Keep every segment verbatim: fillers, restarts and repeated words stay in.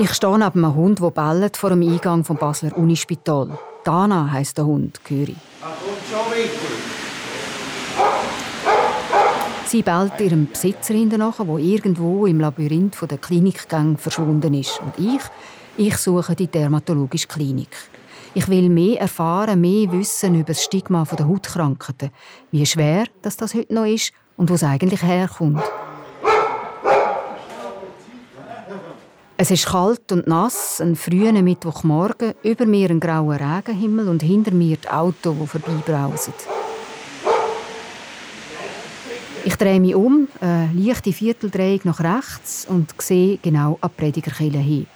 Ich stehe neben einem Hund, der bellt vor dem Eingang vom Basler Unispital. Dana heisst der Hund, höre ich. Sie bellt ihrem Besitzerin danach, der irgendwo im Labyrinth der Klinikgänge verschwunden ist. Und ich? Ich suche die dermatologische Klinik. Ich will mehr erfahren, mehr wissen über das Stigma der Hautkrankheiten. Wie schwer dass das heute noch ist und wo es eigentlich herkommt. Es ist kalt und nass, ein früher Mittwochmorgen, über mir ein grauer Regenhimmel und hinter mir das Auto, das vorbeibrauset. Ich drehe mich um, eine leichte Vierteldrehung nach rechts und sehe genau an die Predigerkirche hin.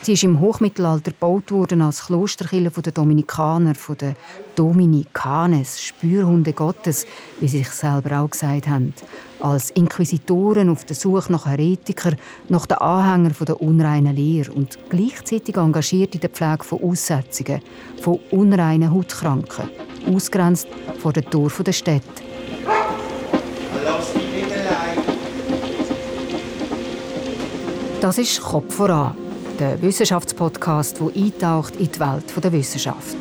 Sie ist im Hochmittelalter gebaut worden als Klosterkirche der Dominikaner, der Dominikanes, Spürhunde Gottes, wie sie sich selber auch gesagt haben, als Inquisitoren auf der Suche nach Heretikern, nach den Anhängern der unreinen Lehre und gleichzeitig engagiert in der Pflege von Aussetzungen, von unreinen Hautkranken, ausgrenzt vor den Toren der Städte. Das ist «Kopf voran», der Wissenschaftspodcast, der eintaucht in die Welt der Wissenschaft.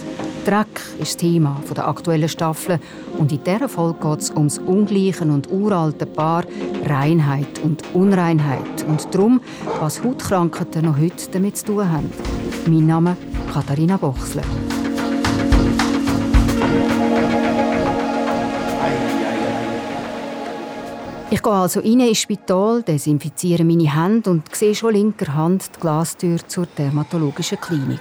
Dreck ist das Thema der aktuellen Staffel und in dieser Folge geht es um das ungleiche und uralte Paar Reinheit und Unreinheit und darum, was Hautkrankheiten noch heute damit zu tun haben. Mein Name ist Katharina Bochsler. Ich gehe also rein ins Spital, desinfiziere meine Hände und sehe schon linker Hand die Glastür zur dermatologischen Klinik.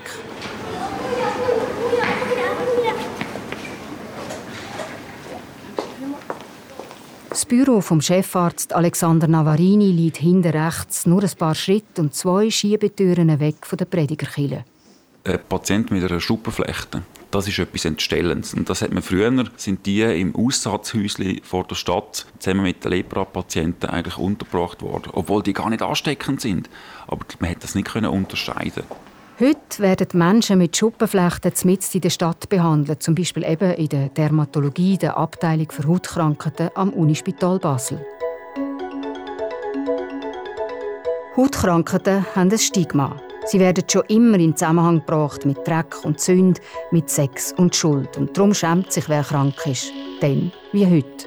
Das Büro vom Chefarzt Alexander Navarini liegt hinten rechts, nur ein paar Schritte und zwei Schiebetüren weg von der Predigerkirche. Ein Patient mit einer Schuppenflechte. Das ist etwas Entstellendes. Und das hat man früher, sind die im Aussatzhäuschen vor der Stadt zusammen mit den Lepra-Patienten eigentlich untergebracht worden. Obwohl die gar nicht ansteckend sind. Aber man konnte das nicht unterscheiden. Heute werden Menschen mit Schuppenflechten mitten in der Stadt behandelt. Zum Beispiel eben in der Dermatologie, der Abteilung für Hautkrankheiten am Unispital Basel. Hautkrankheiten haben ein Stigma. Sie werden schon immer in Zusammenhang gebracht mit Dreck und Sünde, mit Sex und Schuld. Und darum schämt sich, wer krank ist. Dann wie heute.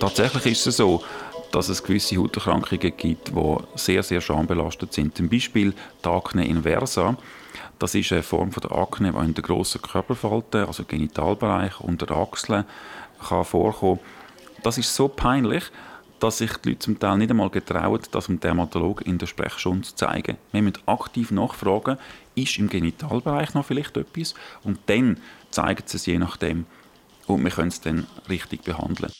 Tatsächlich ist es so, dass es gewisse Hauterkrankungen gibt, die sehr, sehr schambelastet sind. Zum Beispiel die Akne Inversa. Das ist eine Form der Akne, die in der grossen Körperfalte, also Genitalbereich, unter der Achsel, kann vorkommen. Das ist so peinlich, dass sich die Leute zum Teil nicht einmal getrauen, das dem Dermatologen in der Sprechstunde zu zeigen. Wir müssen aktiv nachfragen, ist im Genitalbereich noch vielleicht etwas? Und dann zeigen sie es je nachdem. Und wir können es dann richtig behandeln.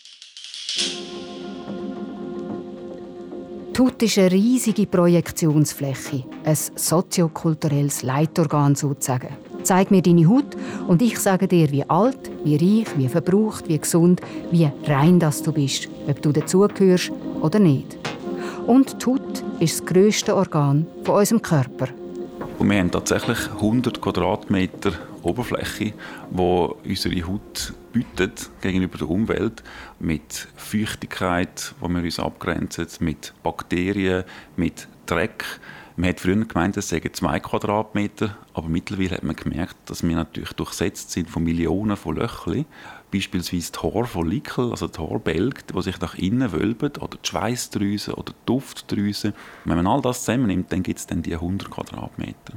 Die Haut ist eine riesige Projektionsfläche, ein soziokulturelles Leitorgan sozusagen. Zeig mir deine Haut und ich sage dir, wie alt, wie reich, wie verbraucht, wie gesund, wie rein das du bist, ob du dazugehörst oder nicht. Und die Haut ist das grösste Organ von unserem Körper. Und wir haben tatsächlich hundert Quadratmeter Oberfläche, die unsere Haut bietet gegenüber der Umwelt, mit Feuchtigkeit, die wir uns abgrenzen, mit Bakterien, mit Dreck. Man hat früher gemeint, es seien zwei Quadratmeter, aber mittlerweile hat man gemerkt, dass wir natürlich durchsetzt sind von Millionen von Löchli. Beispielsweise die Haarfollikel, also die Haarbälge, die sich nach innen wölben, oder die Schweißdrüsen oder die Duftdrüsen. Wenn man all das zusammennimmt, dann gibt es dann die hundert Quadratmeter.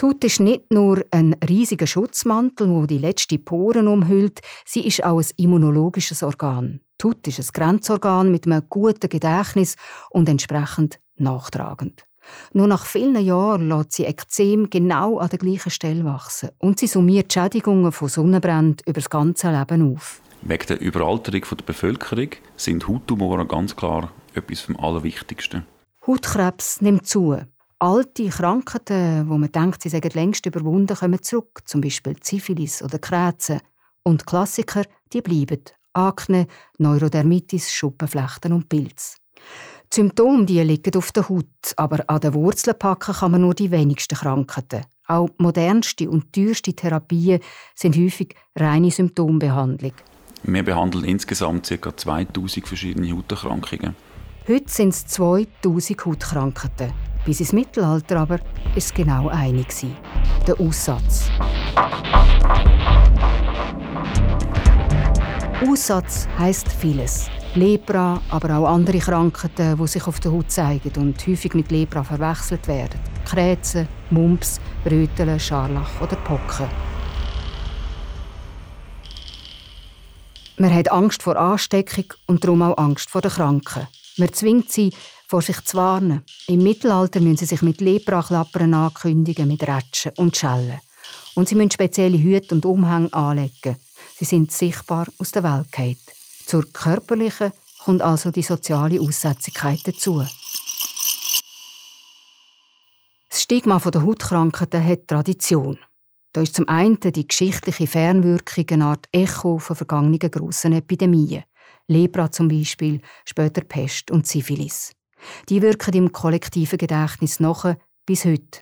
Die Haut ist nicht nur ein riesiger Schutzmantel, der die letzten Poren umhüllt, sie ist auch ein immunologisches Organ. Die Haut ist ein Grenzorgan mit einem guten Gedächtnis und entsprechend nachtragend. Nur nach vielen Jahren lässt sie Ekzem genau an der gleichen Stelle wachsen und sie summiert Schädigungen von Sonnenbrand über das ganze Leben auf. Wegen der Überalterung der Bevölkerung sind Hauttumoren ganz klar etwas vom Allerwichtigsten. Hautkrebs nimmt zu. Alte Krankheiten, wo man denkt, sie seien längst überwunden, kommen zurück, zum Beispiel Syphilis oder Krätze. Und Klassiker, die bleiben: Akne, Neurodermitis, Schuppenflechten und Pilz. Die Symptome die liegen auf der Haut, aber an den Wurzeln packen kann man nur die wenigsten Krankheiten. Auch modernste und teuerste Therapien sind häufig reine Symptombehandlung. Wir behandeln insgesamt ca. zweitausend verschiedene Hauterkrankungen. Heute sind es zweitausend Hautkrankheiten. Bis ins Mittelalter aber war es genau eine, der Aussatz. Aussatz heisst vieles. Lepra, aber auch andere Krankheiten, die sich auf der Haut zeigen und häufig mit Lepra verwechselt werden. Krätze, Mumps, Röteln, Scharlach oder Pocken. Man hat Angst vor Ansteckung und darum auch Angst vor den Kranken. Man zwingt sie, vor sich zu warnen. Im Mittelalter müssen sie sich mit Lepra-Klappern ankündigen, mit Ratschen und Schellen. Und sie müssen spezielle Hüte und Umhänge anlegen. Sie sind sichtbar aus der Welt gefallen. Zur körperlichen kommt also die soziale Aussätzigkeit dazu. Das Stigma der Hautkrankheiten hat Tradition. Da ist zum einen die geschichtliche Fernwirkung eine Art Echo von vergangenen grossen Epidemien. Lepra zum Beispiel, später Pest und Syphilis. Die wirken im kollektiven Gedächtnis noch bis heute.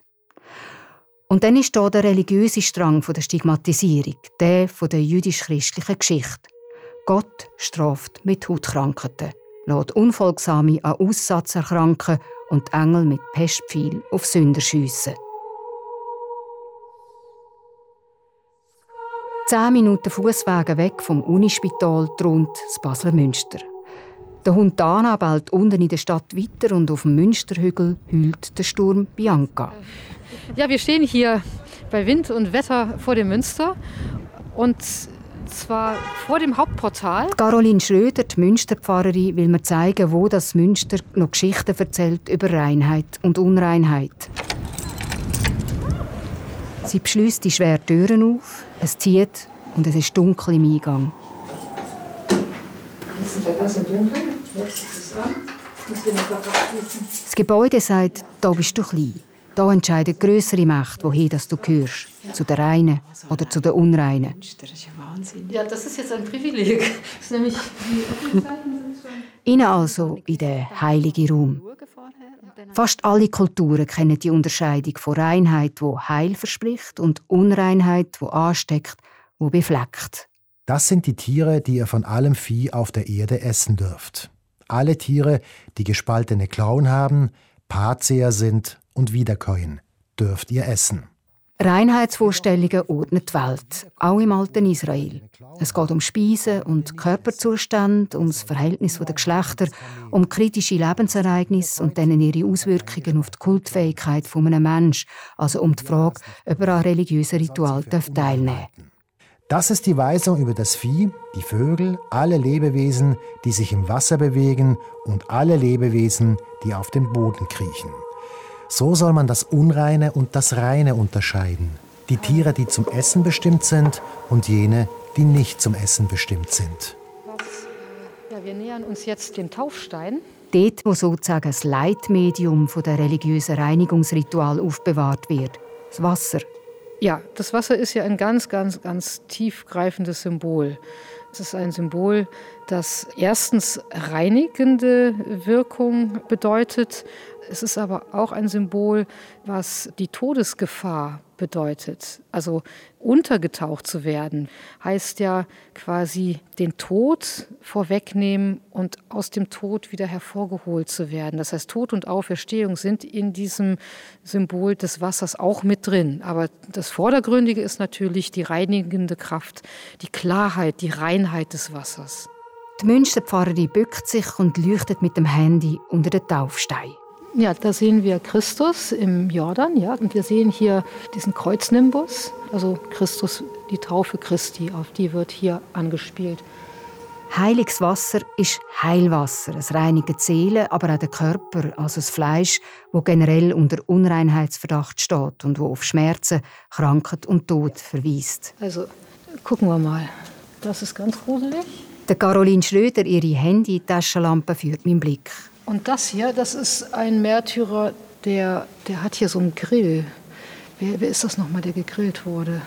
Und dann ist da der religiöse Strang der Stigmatisierung, der der jüdisch-christlichen Geschichte. Gott straft mit Hautkrankheiten, lässt Unfolgsame an Aussatz erkranken und Engel mit Pestpfeil auf Sünder schiessen. Zehn Minuten Fußwege weg vom Unispital thront das Basler Münster. Der Hund Dana bellt unten in der Stadt weiter und auf dem Münsterhügel heult der Sturm Bianca. Ja, wir stehen hier bei Wind und Wetter vor dem Münster und zwar vor dem Hauptportal. Caroline Schröder, die Münsterpfarrerin, will mir zeigen, wo das Münster noch Geschichten erzählt über Reinheit und Unreinheit. Sie beschließt die schweren Türen auf, es zieht und es ist dunkel im Eingang. Das Gebäude sagt, da bist du klein. Da entscheidet grössere Macht, woher du gehörst. Zu den Reinen oder zu den Unreinen. Das ist ja Wahnsinn. Ja, das ist jetzt ein Privileg. Das ist nämlich innen also in den heiligen Raum. Fast alle Kulturen kennen die Unterscheidung von Reinheit, die Heil verspricht, und Unreinheit, die ansteckt, die befleckt. Das sind die Tiere, die ihr von allem Vieh auf der Erde essen dürft. Alle Tiere, die gespaltene Klauen haben, Paarzeher sind und wiederkäuen, dürft ihr essen. Reinheitsvorstellungen ordnen die Welt, auch im alten Israel. Es geht um Speisen und Körperzustände, um das Verhältnis der Geschlechter, um kritische Lebensereignisse und denen ihre Auswirkungen auf die Kultfähigkeit eines Menschen, also um die Frage, ob er an religiösen Ritualen teilnehmen darf. Das ist die Weisung über das Vieh, die Vögel, alle Lebewesen, die sich im Wasser bewegen und alle Lebewesen, die auf den Boden kriechen. So soll man das Unreine und das Reine unterscheiden. Die Tiere, die zum Essen bestimmt sind, und jene, die nicht zum Essen bestimmt sind. Ja, wir nähern uns jetzt dem Taufstein. Dort, wo sozusagen das Leitmedium der religiösen Reinigungsritual aufbewahrt wird, das Wasser. Ja, das Wasser ist ja ein ganz, ganz, ganz tiefgreifendes Symbol. Es ist ein Symbol, das erstens reinigende Wirkung bedeutet. Es ist aber auch ein Symbol, was die Todesgefahr bedeutet. Also untergetaucht zu werden, heißt ja quasi den Tod vorwegnehmen und aus dem Tod wieder hervorgeholt zu werden. Das heißt, Tod und Auferstehung sind in diesem Symbol des Wassers auch mit drin. Aber das Vordergründige ist natürlich die reinigende Kraft, die Klarheit, die Reinheit des Wassers. Die Münsterpfarrerin bückt sich und leuchtet mit dem Handy unter den Taufstein. Ja, da sehen wir Christus im Jordan, ja, und wir sehen hier diesen Kreuznimbus, also Christus, die Taufe Christi, auf die wird hier angespielt. Heiliges Wasser ist Heilwasser. Es reinigt die Seele, aber auch den Körper, also das Fleisch, das generell unter Unreinheitsverdacht steht und wo auf Schmerzen, Krankheit und Tod verweist. Also gucken wir mal. Das ist ganz gruselig. Der Caroline Schröder, ihre Handy-Taschenlampe führt meinen Blick. Und das hier, das ist ein Märtyrer, der, der hat hier so einen Grill. Wer, wer ist das nochmal, der gegrillt wurde?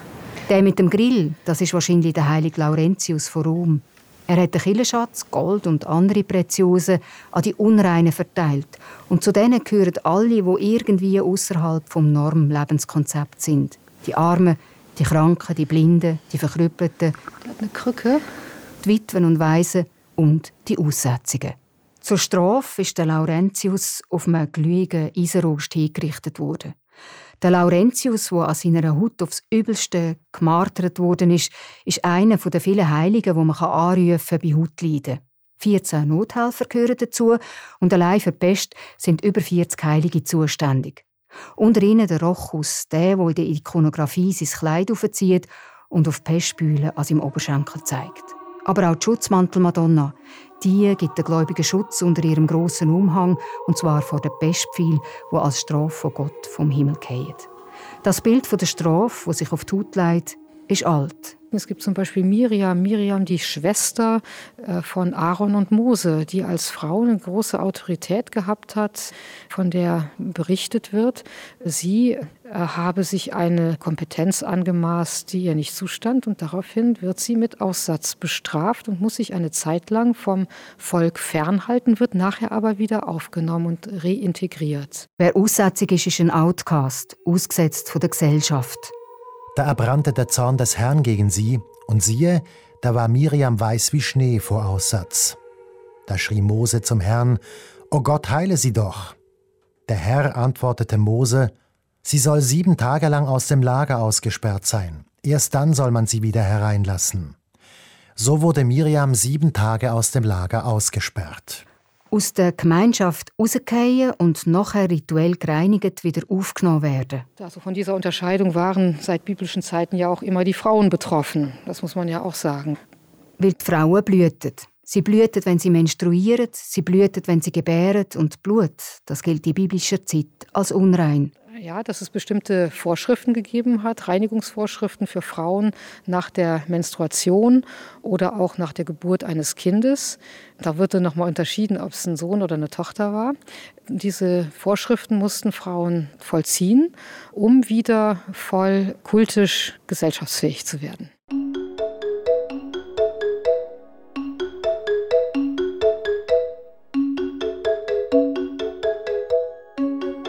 Der mit dem Grill, das ist wahrscheinlich der heilige Laurentius von Rom. Er hat den Kirchenschatz, Gold und andere Preziosen an die Unreinen verteilt. Und zu denen gehören alle, die irgendwie außerhalb vom Norm-Lebenskonzept sind. Die Armen, die Kranken, die Blinden, die Verkrüppelten. Der hat eine Krücke. Die Witwen und Waisen und die Aussätzigen. Zur Strafe ist der Laurentius auf einem glühigen Eisenrost hingerichtet worden. Der Laurentius, der an seiner Haut aufs Übelste gemartert worden ist, ist einer der vielen Heiligen, die man anrufen kann bei Hautleiden. vierzehn Nothelfer gehören dazu und allein für die Pest sind über vierzig Heilige zuständig. Unter ihnen der Rochus, der, der in der Ikonografie sein Kleid aufzieht und auf Pestbeulen an seinem Oberschenkel zeigt. Aber auch die Schutzmantel-Madonna, die gibt den Gläubigen Schutz unter ihrem grossen Umhang, und zwar vor der Pestpfeil, die als Strafe von Gott vom Himmel fällt. Das Bild von der Strafe, die sich auf die Haut legt, ist alt. Es gibt zum Beispiel Miriam, Miriam, die Schwester von Aaron und Mose, die als Frau eine große Autorität gehabt hat, von der berichtet wird. Sie habe sich eine Kompetenz angemaßt, die ihr nicht zustand, und daraufhin wird sie mit Aussatz bestraft und muss sich eine Zeit lang vom Volk fernhalten, wird nachher aber wieder aufgenommen und reintegriert. Wer aussätzig ist, ist ein Outcast, ausgesetzt von der Gesellschaft. Da erbrannte der Zorn des Herrn gegen sie, und siehe, da war Miriam weiß wie Schnee vor Aussatz. Da schrie Mose zum Herrn: O Gott, heile sie doch. Der Herr antwortete Mose: Sie soll sieben Tage lang aus dem Lager ausgesperrt sein. Erst dann soll man sie wieder hereinlassen. So wurde Miriam sieben Tage aus dem Lager ausgesperrt. Aus der Gemeinschaft rausgehen und nachher rituell gereinigt wieder aufgenommen werden. Also von dieser Unterscheidung waren seit biblischen Zeiten ja auch immer die Frauen betroffen. Das muss man ja auch sagen. Weil die Frauen blühten. Sie blühten, wenn sie menstruieren, sie blühten, wenn sie gebären. Und Blut, das gilt in biblischer Zeit als unrein. Ja, dass es bestimmte Vorschriften gegeben hat, Reinigungsvorschriften für Frauen nach der Menstruation oder auch nach der Geburt eines Kindes. Da wird dann nochmal unterschieden, ob es ein Sohn oder eine Tochter war. Diese Vorschriften mussten Frauen vollziehen, um wieder voll kultisch gesellschaftsfähig zu werden.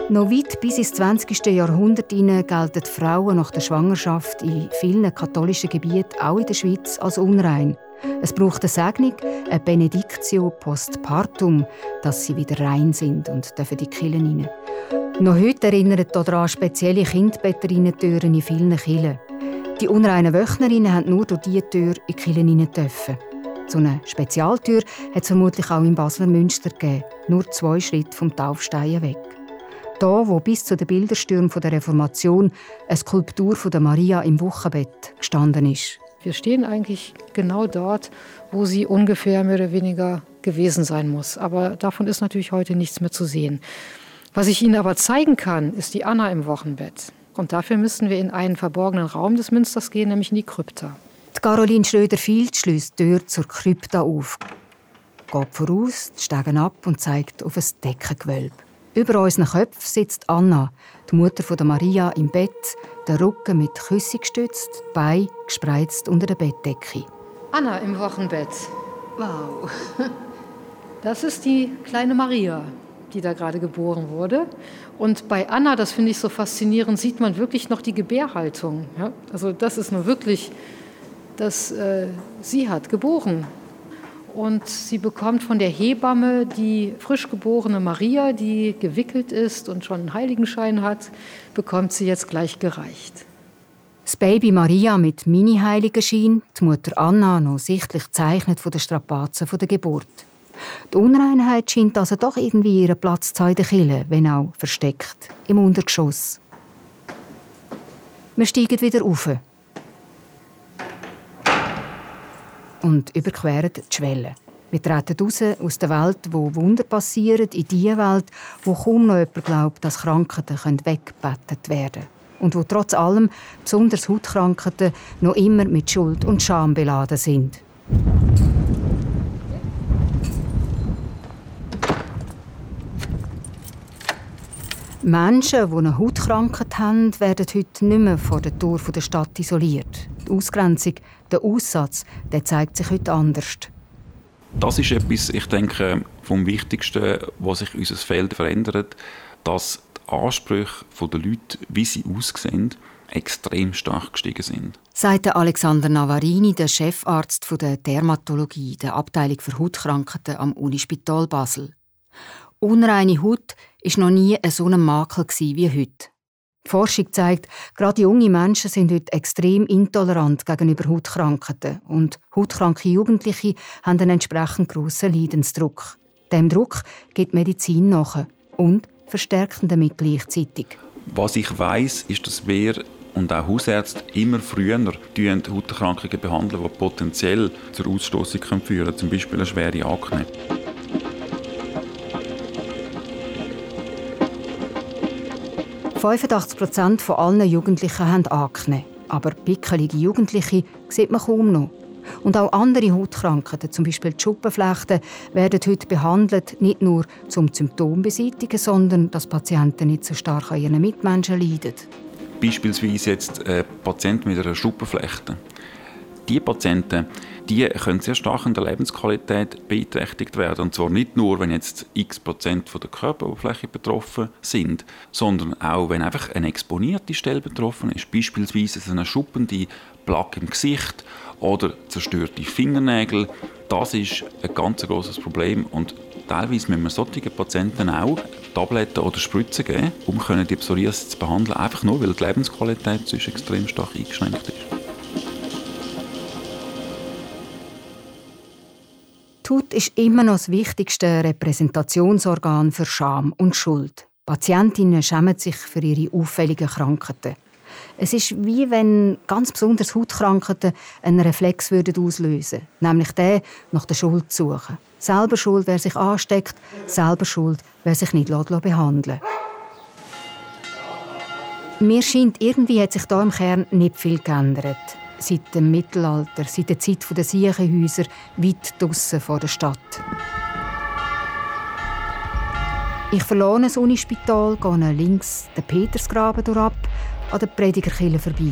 Noch weit bis ins zwanzigsten Jahrhundert gelten Frauen nach der Schwangerschaft in vielen katholischen Gebieten, auch in der Schweiz, als unrein. Es braucht eine Segnung, eine Benediktio postpartum, dass sie wieder rein sind und dürfen in die Kirche hinein. Noch heute erinnern daran spezielle Kindbetterinnen-Türen in vielen Kirchen. Die unreinen Wöchnerinnen haben nur durch diese Tür in die Kirche hinein dürfen. So eine Spezialtür hat es vermutlich auch im Basler Münster gegeben, nur zwei Schritte vom Taufstein weg. Da, wo bis zu den Bilderstürmen der Reformation eine Skulptur von der Maria im Wochenbett gestanden ist. Wir stehen eigentlich genau dort, wo sie ungefähr mehr oder weniger gewesen sein muss. Aber davon ist natürlich heute nichts mehr zu sehen. Was ich Ihnen aber zeigen kann, ist die Anna im Wochenbett. Und dafür müssen wir in einen verborgenen Raum des Münsters gehen, nämlich in die Krypta. Die Caroline Schröder schließt die Tür zur Krypta auf, geht voraus, steigt ab und zeigt auf ein Deckengewölbe. Über unseren Köpfen sitzt Anna, die Mutter von Maria, im Bett, den Rücken mit Küssen gestützt, die Beine gespreizt unter der Bettdecke. Anna im Wochenbett. Wow. Das ist die kleine Maria, die da gerade geboren wurde. Und bei Anna, das finde ich so faszinierend, sieht man wirklich noch die Gebärhaltung. Ja? Also das ist nur wirklich, dass äh, sie hat geboren. Und sie bekommt von der Hebamme die frisch geborene Maria, die gewickelt ist und schon einen Heiligenschein hat, bekommt sie jetzt gleich gereicht. Das Baby Maria mit Mini-Heiligenschein, die Mutter Anna noch sichtlich zeichnet von den Strapazen der Geburt. Die Unreinheit scheint also doch irgendwie ihren Platz zu haben in der Kirche, wenn auch versteckt, im Untergeschoss. Wir steigen wieder rauf und überqueren die Schwelle. Wir treten raus aus der Welt, wo Wunder passieren, in die Welt, wo kaum noch jemand glaubt, dass Krankheiten weggebettet werden können. Und wo trotz allem, besonders Hautkrankheiten, noch immer mit Schuld und Scham beladen sind. Menschen, die eine Hautkrankheit haben, werden heute nicht mehr vor der Tür der Stadt isoliert. Die Ausgrenzung, der Aussatz, der zeigt sich heute anders. Das ist etwas, ich denke, vom Wichtigsten, was sich unser Feld verändert, dass die Ansprüche der Leute, wie sie aussehen, extrem stark gestiegen sind. Sagt Alexander Navarini, der Chefarzt der Dermatologie, der Abteilung für Hautkrankheiten am Unispital Basel. Unreine Haut war noch nie so ein Makel wie heute. Die Forschung zeigt, gerade junge Menschen sind heute extrem intolerant gegenüber Hautkrankheiten und hautkranke Jugendliche haben einen entsprechend grossen Leidensdruck. Dem Druck geht die Medizin nach und verstärkt damit gleichzeitig. Was ich weiss, ist, dass wir und auch Hausärzte immer früher Hautkrankheiten behandeln, die potenziell zur Ausstoßung führen können, zum Beispiel eine schwere Akne. fünfundachtzig Prozent von allen Jugendlichen haben Akne. Aber pickelige Jugendliche sieht man kaum noch. Und auch andere Hautkrankheiten, zum Beispiel die Schuppenflechten, werden heute behandelt, nicht nur zum Symptom beseitigen, sondern dass Patienten nicht so stark an ihren Mitmenschen leiden. Beispielsweise jetzt äh, Patienten mit einer Schuppenflechte. Diese Patienten die können sehr stark in der Lebensqualität beeinträchtigt werden. Und zwar nicht nur, wenn jetzt x Prozent von der Körperoberfläche betroffen sind, sondern auch, wenn einfach eine exponierte Stelle betroffen ist. Beispielsweise eine schuppende Plaque im Gesicht oder zerstörte Fingernägel. Das ist ein ganz grosses Problem. Und teilweise müssen wir solchen Patienten auch Tabletten oder Spritzen geben, um die Psoriasis zu behandeln. Einfach nur, weil die Lebensqualität sonst extrem stark eingeschränkt ist. Die Haut ist immer noch das wichtigste Repräsentationsorgan für Scham und Schuld. Patientinnen schämen sich für ihre auffälligen Krankheiten. Es ist wie wenn ganz besonders Hautkrankheiten einen Reflex würden auslösen würden, nämlich den nach der Schuld zu suchen. Selber schuld, wer sich ansteckt, selber schuld, wer sich nicht behandeln lässt. Mir scheint, irgendwie hat sich da im Kern nicht viel geändert. Seit dem Mittelalter, seit der Zeit der Siechenhäuser, weit draussen vor der Stadt. Ich verlasse das Unispital, gehe links den Petersgraben durch ab, an der Predigerkirche vorbei.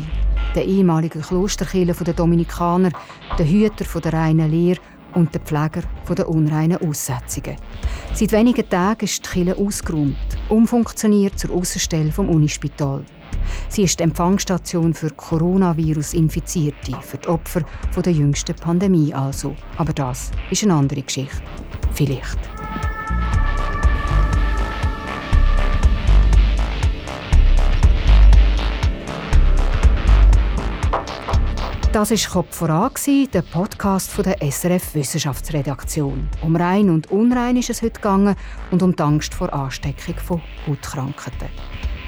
Der ehemaligen Klosterkirche der Dominikaner, der Hüter der reinen Lehre und der Pfleger der unreinen Aussetzungen. Seit wenigen Tagen ist die Kirche ausgeräumt, umfunktioniert zur Aussenstelle des Unispitals. Sie ist die Empfangsstation für Coronavirus-Infizierte, für die Opfer der jüngsten Pandemie also. Aber das ist eine andere Geschichte. Vielleicht. Das war «Kopf voran», der Podcast der S R F-Wissenschaftsredaktion. Um Rein und Unrein ist es heute gegangen und um die Angst vor Ansteckung von Hautkrankheiten.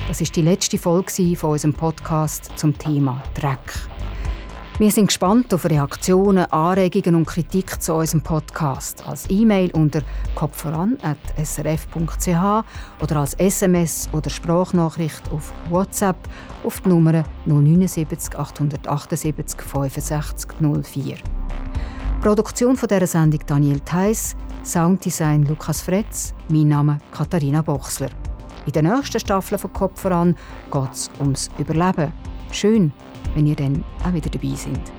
Das war die letzte Folge von unserem Podcast zum Thema Dreck. Wir sind gespannt auf Reaktionen, Anregungen und Kritik zu unserem Podcast. Als E-Mail unter kopfvoran at s r f punkt c h oder als S M S oder Sprachnachricht auf WhatsApp auf die Nummer null sieben neun acht sieben acht fünf fünf null vier. Produktion dieser Sendung Daniel Theiss, Sounddesign Lukas Fretz, mein Name Katharina Bochsler. In der nächsten Staffel von «Kopf voran» geht es ums Überleben. Schön, wenn ihr dann auch wieder dabei seid.